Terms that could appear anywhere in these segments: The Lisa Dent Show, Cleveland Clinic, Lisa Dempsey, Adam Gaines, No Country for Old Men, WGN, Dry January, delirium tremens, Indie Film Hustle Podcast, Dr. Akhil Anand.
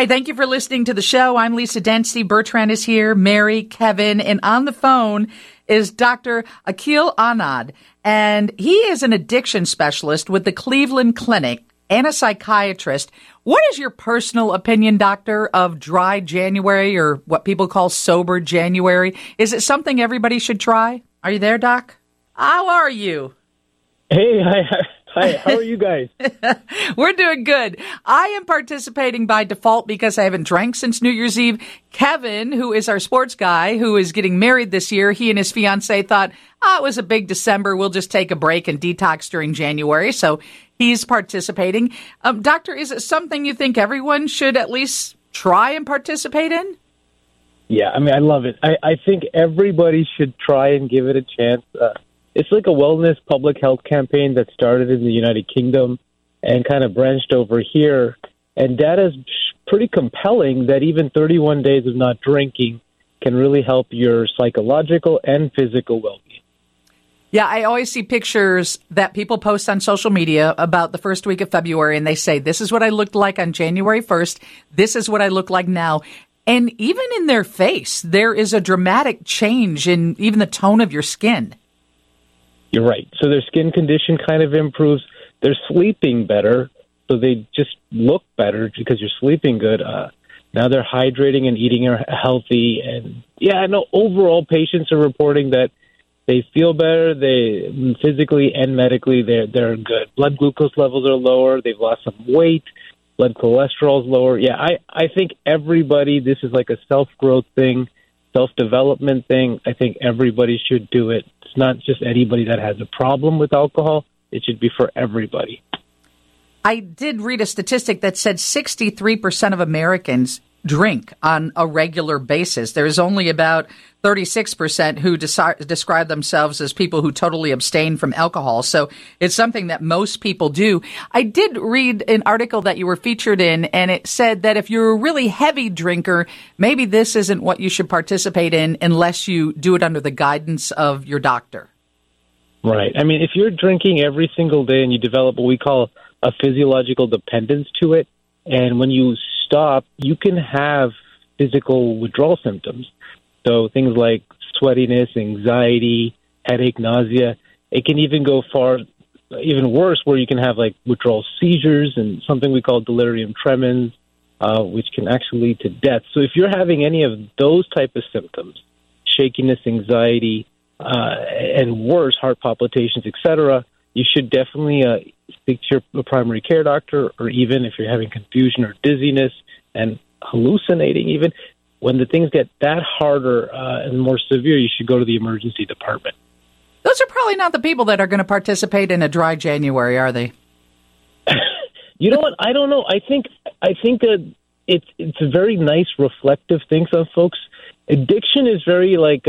Hey, thank you for listening to the show. I'm Lisa Dempsey. Bertrand is here, Mary, Kevin, and on the phone is Dr. Akhil Anand, and he is an addiction specialist with the Cleveland Clinic and a psychiatrist. What is your personal opinion, doctor, of Dry January, or what people call Sober January? Is it something everybody should try? Are you there, Doc? How are you? Hey, hi, how are you guys? We're doing good. I am participating by default because I haven't drank since New Year's Eve. Kevin, who is our sports guy, who is getting married this year, he and his fiance thought, it was a big December. We'll just take a break and detox during January. So he's participating. Doctor, is it something you think everyone should at least try and participate in? Yeah, I mean, I love it. I think everybody should try and give it a chance. It's like a wellness public health campaign that started in the United Kingdom and kind of branched over here. And data is pretty compelling that even 31 days of not drinking can really help your psychological and physical well-being. Yeah, I always see pictures that people post on social media about the first week of February, and they say, this is what I looked like on January 1st. This is what I look like now. And even in their face, there is a dramatic change in even the tone of your skin. You're right. So their skin condition kind of improves. They're sleeping better, so they just look better because you're sleeping good. Now they're hydrating and eating healthy. And, I know overall patients are reporting that they feel better. They physically and medically, they're good. Blood glucose levels are lower. They've lost some weight. Blood cholesterol's lower. Yeah, I think everybody, this is like a self-growth thing, self-development thing. I think everybody should do it. It's not just anybody that has a problem with alcohol. It should be for everybody. I did read a statistic that said 63% of Americans drink on a regular basis. There is only about 36% who describe themselves as people who totally abstain from alcohol. So it's something that most people do. I did read an article that you were featured in, and it said that if you're a really heavy drinker, maybe this isn't what you should participate in unless you do it under the guidance of your doctor. Right. I mean, if you're drinking every single day and you develop what we call a physiological dependence to it, and when you stop, you can have physical withdrawal symptoms. So things like sweatiness, anxiety, headache, nausea. It can even go even worse, where you can have like withdrawal seizures and something we call delirium tremens, which can actually lead to death. So if you're having any of those type of symptoms, shakiness, anxiety, and worse, heart palpitations, etc., you should definitely speak to your primary care doctor, or even if you're having confusion or dizziness and hallucinating even. When the things get that harder and more severe, you should go to the emergency department. Those are probably not the people that are going to participate in a Dry January, are they? You know what? I don't know. I think that it's a very nice reflective thing. Some folks, addiction is very like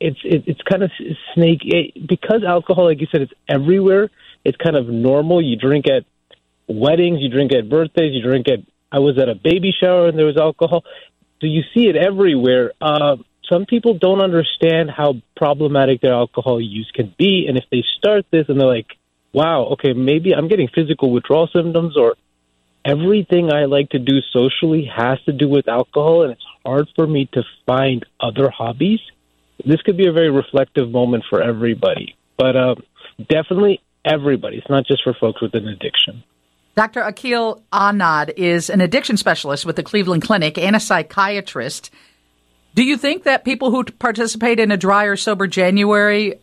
it's kind of snake because alcohol, like you said, it's everywhere. It's kind of normal. You drink at weddings, you drink at birthdays, you drink at. I was at a baby shower and there was alcohol. So you see it everywhere. Some people don't understand how problematic their alcohol use can be. And if they start this and they're like, wow, okay, maybe I'm getting physical withdrawal symptoms, or everything I like to do socially has to do with alcohol, and it's hard for me to find other hobbies. This could be a very reflective moment for everybody, but definitely everybody. It's not just for folks with an addiction. Dr. Akhil Anand is an addiction specialist with the Cleveland Clinic and a psychiatrist. Do you think that people who participate in a Dry or Sober January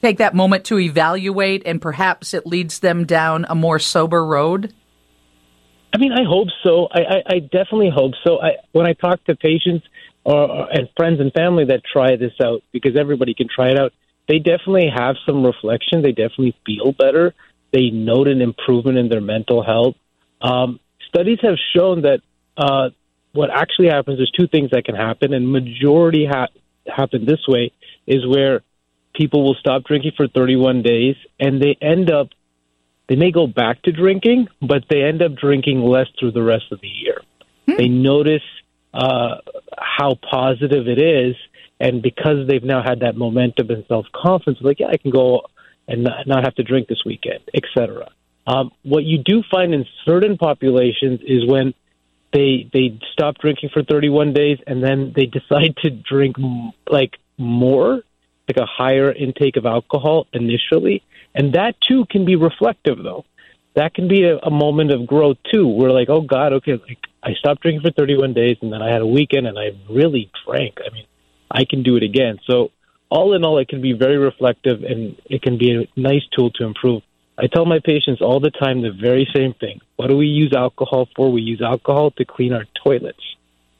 take that moment to evaluate, and perhaps it leads them down a more sober road? I mean, I hope so. I definitely hope so. When I talk to patients and friends and family that try this out, because everybody can try it out, they definitely have some reflection. They definitely feel better. They note an improvement in their mental health. Studies have shown that what actually happens, there's two things that can happen, and majority happen this way, is where people will stop drinking for 31 days, and they may go back to drinking, but they end up drinking less through the rest of the year. Hmm. They notice how positive it is, and because they've now had that momentum and self-confidence, like, I can go and not have to drink this weekend, etc. What you do find in certain populations is when they stop drinking for 31 days and then they decide to drink more, like a higher intake of alcohol initially. And that, too, can be reflective, though. That can be a moment of growth, too. We're like, oh, God, okay, I stopped drinking for 31 days and then I had a weekend and I really drank. I mean, I can do it again. So all in all, it can be very reflective and it can be a nice tool to improve. I tell my patients all the time the very same thing. What do we use alcohol for? We use alcohol to clean our toilets.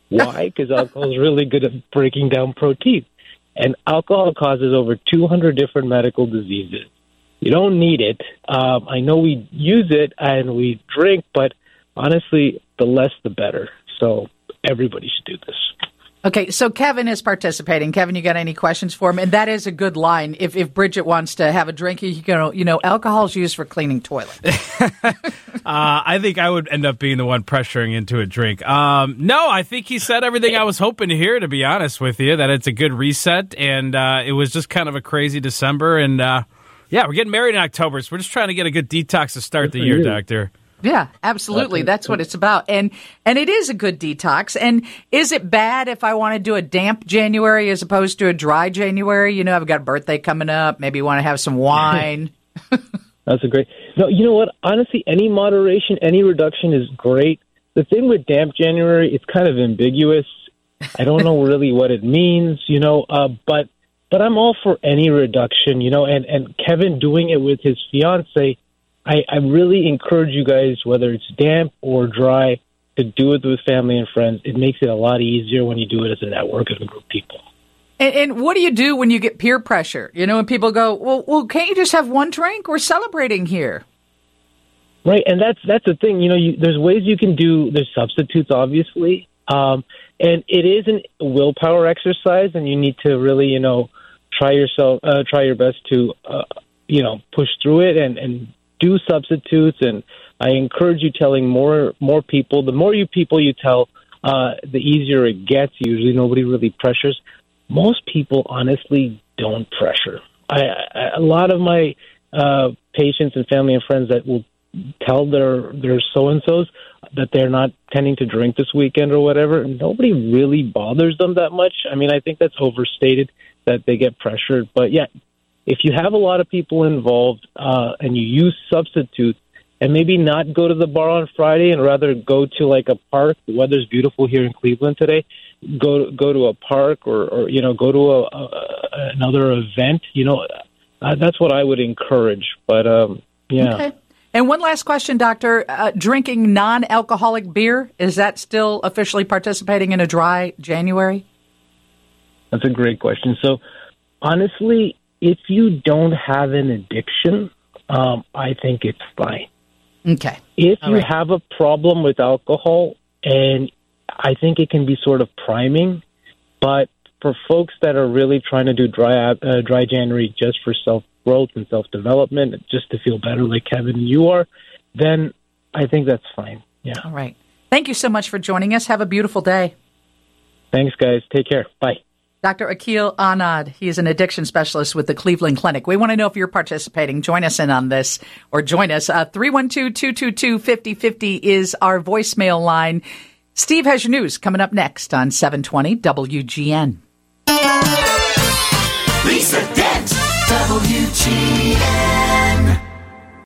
Why? Because alcohol is really good at breaking down protein. And alcohol causes over 200 different medical diseases. You don't need it. I know we use it and we drink, but honestly, the less the better. So everybody should do this. Okay, so Kevin is participating. Kevin, you got any questions for him? And that is a good line. If Bridget wants to have a drink, you know, alcohol is used for cleaning toilets. I think I would end up being the one pressuring into a drink. No, I think he said everything I was hoping to hear, to be honest with you, that it's a good reset. And it was just kind of a crazy December. And yeah, we're getting married in October, so we're just trying to get a good detox to start the year, Doctor. Yeah, absolutely. That's what it's about. And it is a good detox. And is it bad if I want to do a damp January as opposed to a dry January? You know, I've got a birthday coming up. Maybe you want to have some wine. That's a great. No, you know what? Honestly, any moderation, any reduction is great. The thing with damp January, it's kind of ambiguous. I don't know really what it means, you know, but I'm all for any reduction, you know, and Kevin doing it with his fiance, I really encourage you guys, whether it's damp or dry, to do it with family and friends. It makes it a lot easier when you do it as a network of a group of people. And what do you do when you get peer pressure? You know, when people go, well, can't you just have one drink? We're celebrating here. Right, and that's the thing. You know, there's ways you can do, there's substitutes, obviously. And it is a willpower exercise, and you need to really, you know, try your best to, you know, push through it and do substitutes, and I encourage you telling more people. The more people you tell, the easier it gets. Usually nobody really pressures. Most people, honestly, don't pressure. A lot of my patients and family and friends that will tell their so-and-sos that they're not tending to drink this weekend or whatever, nobody really bothers them that much. I mean, I think that's overstated that they get pressured. But, yeah, if you have a lot of people involved and you use substitutes and maybe not go to the bar on Friday and rather go to like a park, the weather's beautiful here in Cleveland today, go to a park or you know, go to another event, you know, that's what I would encourage. But, yeah. Okay. And one last question, Doctor. Drinking non-alcoholic beer, is that still officially participating in a dry January? That's a great question. So, honestly, if you don't have an addiction, I think it's fine. Okay. If you have a problem with alcohol, and I think it can be sort of priming, but for folks that are really trying to do dry January just for self-growth and self-development, just to feel better like Kevin and you are, then I think that's fine. Yeah. All right. Thank you so much for joining us. Have a beautiful day. Thanks, guys. Take care. Bye. Dr. Akhil Anand, he is an addiction specialist with the Cleveland Clinic. We want to know if you're participating. Join us in on this, or join us. 312-222-5050 is our voicemail line. Steve has your news coming up next on 720 WGN. Lisa Dent, WGN.